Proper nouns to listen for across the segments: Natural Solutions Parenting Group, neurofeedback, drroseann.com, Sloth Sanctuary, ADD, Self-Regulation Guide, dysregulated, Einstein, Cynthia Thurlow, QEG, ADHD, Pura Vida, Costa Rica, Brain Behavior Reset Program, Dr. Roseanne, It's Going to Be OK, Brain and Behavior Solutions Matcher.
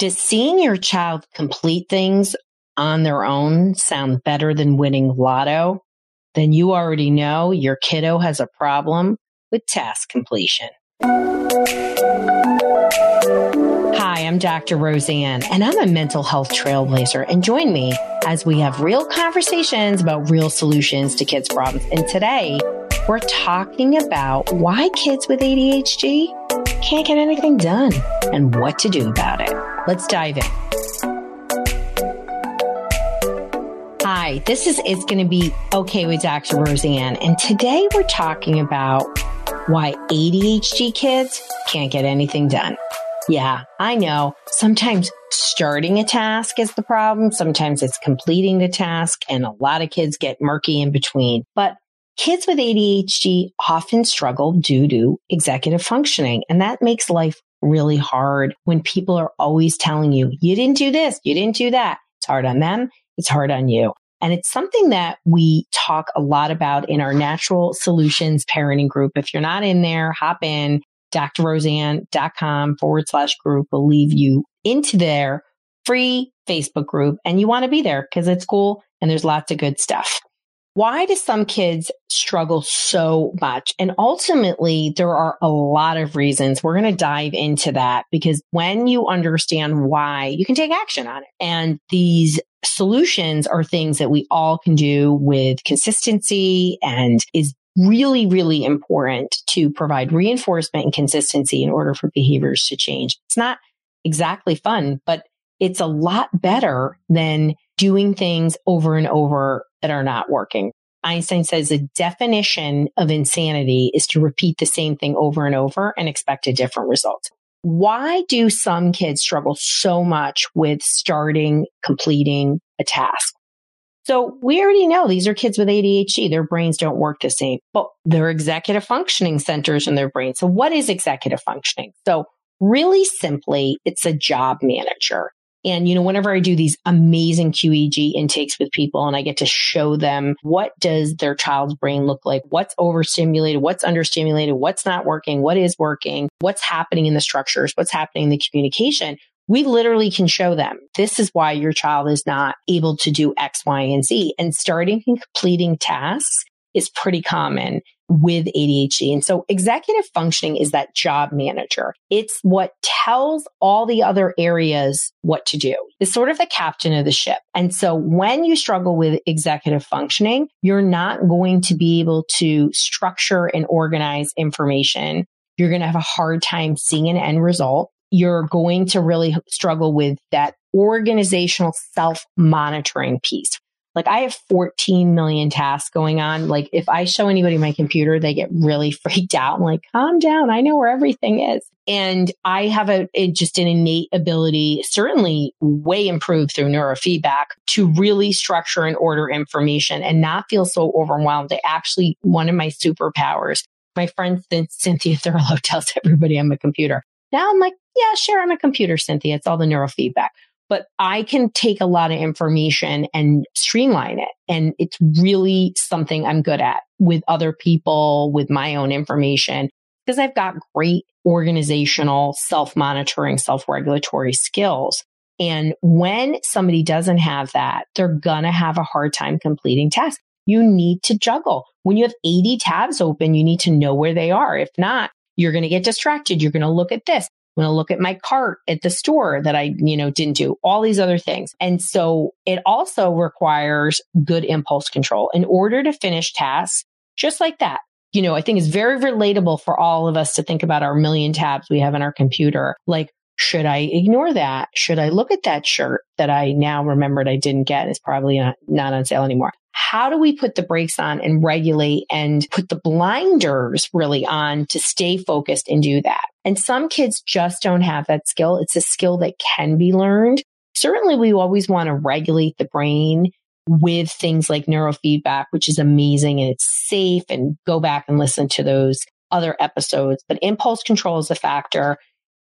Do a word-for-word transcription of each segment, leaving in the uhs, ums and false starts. Does seeing your child complete things on their own sound better than winning lotto? Then you already know your kiddo has a problem with task completion. Hi, I'm Doctor Roseanne, and I'm a mental health trailblazer. And join me as we have real conversations about real solutions to kids' problems. And today, we're talking about why kids with A D H D can't get anything done and what to do about it. Let's dive in. Hi, this is It's Going to Be OK with Doctor Roseanne, and today we're talking about why A D H D kids can't get anything done. Yeah, I know. Sometimes starting a task is the problem. Sometimes it's completing the task, and a lot of kids get murky in between. But kids with A D H D often struggle due to executive functioning, and that makes life really hard when people are always telling you, you didn't do this, you didn't do that. It's hard on them. It's hard on you. And it's something that we talk a lot about in our Natural Solutions Parenting Group. If you're not in there, hop in. drroseanne.com forward slash group will leave you into their free Facebook group. And you want to be there because it's cool and there's lots of good stuff. Why do some kids struggle so much? And ultimately, there are a lot of reasons. We're going to dive into that because when you understand why, you can take action on it. And these solutions are things that we all can do with consistency and is really, really important to provide reinforcement and consistency in order for behaviors to change. It's not exactly fun, but it's a lot better than doing things over and over that are not working. Einstein says the definition of insanity is to repeat the same thing over and over and expect a different result. Why do some kids struggle so much with starting, completing a task? So we already know these are kids with A D H D. Their brains don't work the same, but they're executive functioning centers in their brain. So what is executive functioning? So really simply, it's a job manager. And, you know, whenever I do these amazing Q E G intakes with people and I get to show them what does their child's brain look like, what's overstimulated, what's understimulated, what's not working, what is working, what's happening in the structures, what's happening in the communication, we literally can show them this is why your child is not able to do X, Y, and Z. And starting and completing tasks is pretty common with A D H D. And so executive functioning is that job manager. It's what tells all the other areas what to do. It's sort of the captain of the ship. And so when you struggle with executive functioning, you're not going to be able to structure and organize information. You're going to have a hard time seeing an end result. You're going to really struggle with that organizational self-monitoring piece. Like I have fourteen million tasks going on. Like if I show anybody my computer, they get really freaked out. I'm like, calm down. I know where everything is. And I have a, a just an innate ability, certainly way improved through neurofeedback, to really structure and order information and not feel so overwhelmed. I actually, one of my superpowers, my friend Cynthia Thurlow tells everybody I'm a computer. Now I'm like, yeah, sure. I'm a computer, Cynthia. It's all the neurofeedback. But I can take a lot of information and streamline it. And it's really something I'm good at with other people, with my own information, because I've got great organizational, self-monitoring, self-regulatory skills. And when somebody doesn't have that, they're going to have a hard time completing tasks. You need to juggle. When you have eighty tabs open, you need to know where they are. If not, you're going to get distracted. You're going to look at this. I'm going to look at my cart at the store that I, you know, didn't do, all these other things. And so it also requires good impulse control in order to finish tasks just like that. You know, I think it's very relatable for all of us to think about our million tabs we have on our computer. Like, should I ignore that? Should I look at that shirt that I now remembered I didn't get? It's probably not, not on sale anymore. How do we put the brakes on and regulate and put the blinders really on to stay focused and do that? And some kids just don't have that skill. It's a skill that can be learned. Certainly, we always want to regulate the brain with things like neurofeedback, which is amazing and it's safe, and go back and listen to those other episodes. But impulse control is a factor.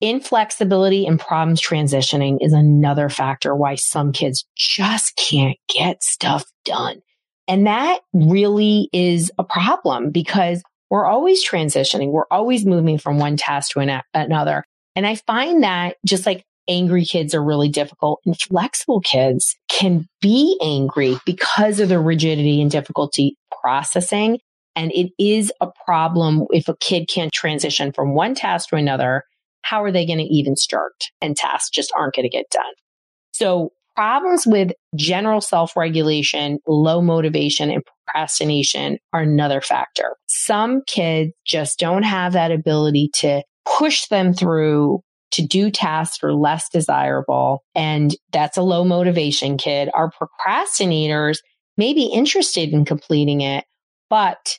Inflexibility and problems transitioning is another factor why some kids just can't get stuff done. And that really is a problem because we're always transitioning. We're always moving from one task to an, another. And I find that just like angry kids are really difficult, and flexible kids can be angry because of the rigidity and difficulty processing. And it is a problem if a kid can't transition from one task to another. How are they going to even start? And tasks just aren't going to get done. So problems with general self-regulation, low motivation, and procrastination are another factor. Some kids just don't have that ability to push them through to do tasks that are less desirable. And that's a low motivation kid. Our procrastinators may be interested in completing it, but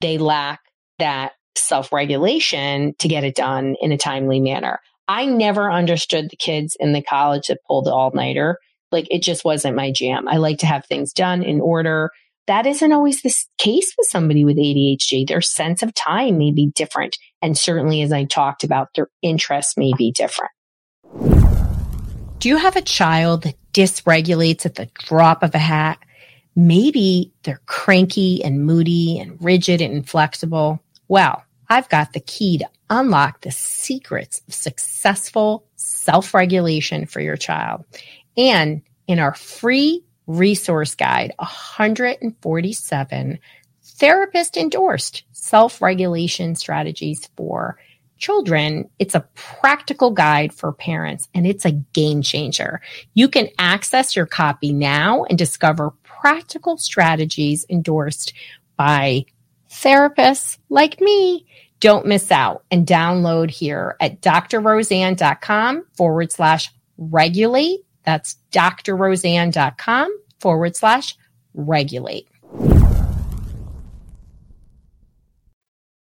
they lack that self-regulation to get it done in a timely manner. I never understood the kids in the college that pulled the all-nighter. Like, it just wasn't my jam. I like to have things done in order. That isn't always the case with somebody with A D H D. Their sense of time may be different. And certainly, as I talked about, their interests may be different. Do you have a child that dysregulates at the drop of a hat? Maybe they're cranky and moody and rigid and inflexible. Well, I've got the key to unlock the secrets of successful self-regulation for your child. And in our free resource guide, one hundred forty-seven therapist-endorsed self-regulation strategies for children, it's a practical guide for parents, and it's a game changer. You can access your copy now and discover practical strategies endorsed by therapists like me. Don't miss out and download here at drroseanne.com forward slash regulate. That's drroseanne.com forward slash regulate.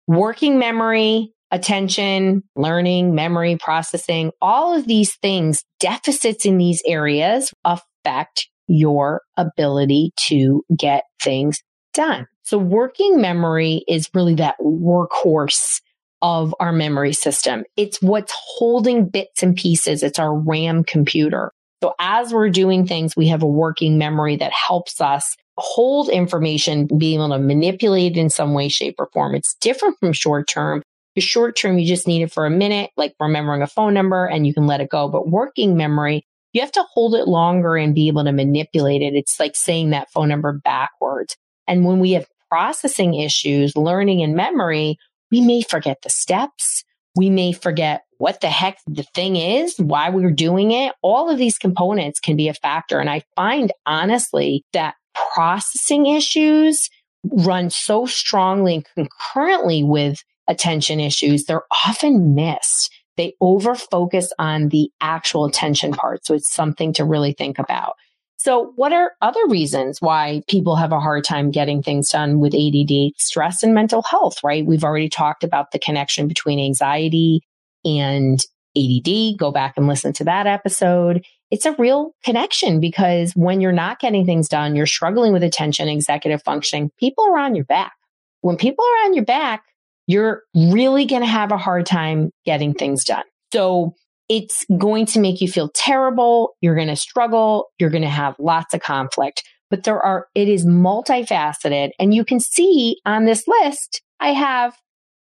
Working memory, attention, learning, memory, processing, all of these things, deficits in these areas affect your ability to get things done. So working memory is really that workhorse of our memory system. It's what's holding bits and pieces. It's our RAM computer. So as we're doing things, we have a working memory that helps us hold information, be able to manipulate it in some way, shape, or form. It's different from short-term. The short-term, you just need it for a minute, like remembering a phone number, and you can let it go. But working memory, you have to hold it longer and be able to manipulate it. It's like saying that phone number backwards. And when we have processing issues, learning and memory, we may forget the steps. We may forget what the heck the thing is, why we're doing it. All of these components can be a factor. And I find, honestly, that processing issues run so strongly and concurrently with attention issues, they're often missed. They overfocus on the actual attention part. So it's something to really think about. So what are other reasons why people have a hard time getting things done with A D D? Stress and mental health, right? We've already talked about the connection between anxiety and A D D. Go back and listen to that episode. It's a real connection because when you're not getting things done, you're struggling with attention, executive functioning, people are on your back. When people are on your back, you're really going to have a hard time getting things done. So it's going to make you feel terrible. You're going to struggle. You're going to have lots of conflict, but there are, it is multifaceted. And you can see on this list, I have,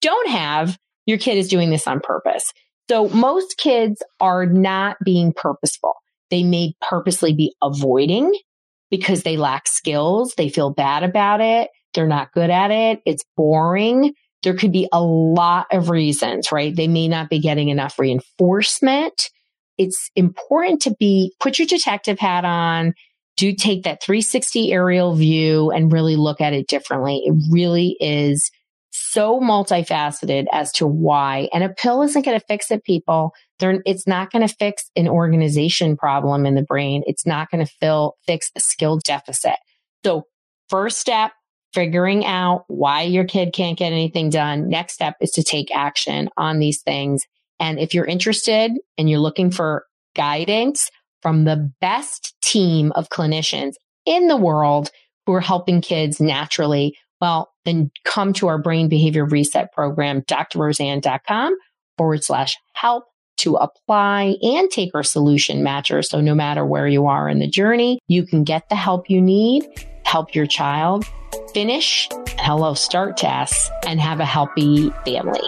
don't have, your kid is doing this on purpose. So most kids are not being purposeful. They may purposely be avoiding because they lack skills. They feel bad about it. They're not good at it. It's boring. There could be a lot of reasons, right? They may not be getting enough reinforcement. It's important to be, put your detective hat on, do take that three sixty aerial view and really look at it differently. It really is so multifaceted as to why. And a pill isn't going to fix it, people. They're, it's not going to fix an organization problem in the brain. It's not going to fill, fix a skill deficit. So first step, figuring out why your kid can't get anything done. Next step is to take action on these things. And if you're interested and you're looking for guidance from the best team of clinicians in the world who are helping kids naturally, well, then come to our Brain Behavior Reset Program, drroseanne.com forward slash help to apply and take our solution matcher. So no matter where you are in the journey, you can get the help you need, help your child finish hello start tasks and have a healthy family.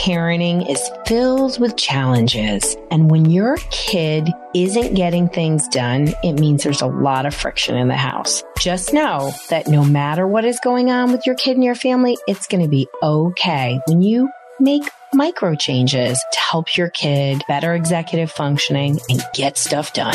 parenting is filled with challenges. And when your kid isn't getting things done, it means there's a lot of friction in the house. Just know that no matter what is going on with your kid and your family, it's going to be okay when you make micro changes to help your kid better executive functioning and get stuff done.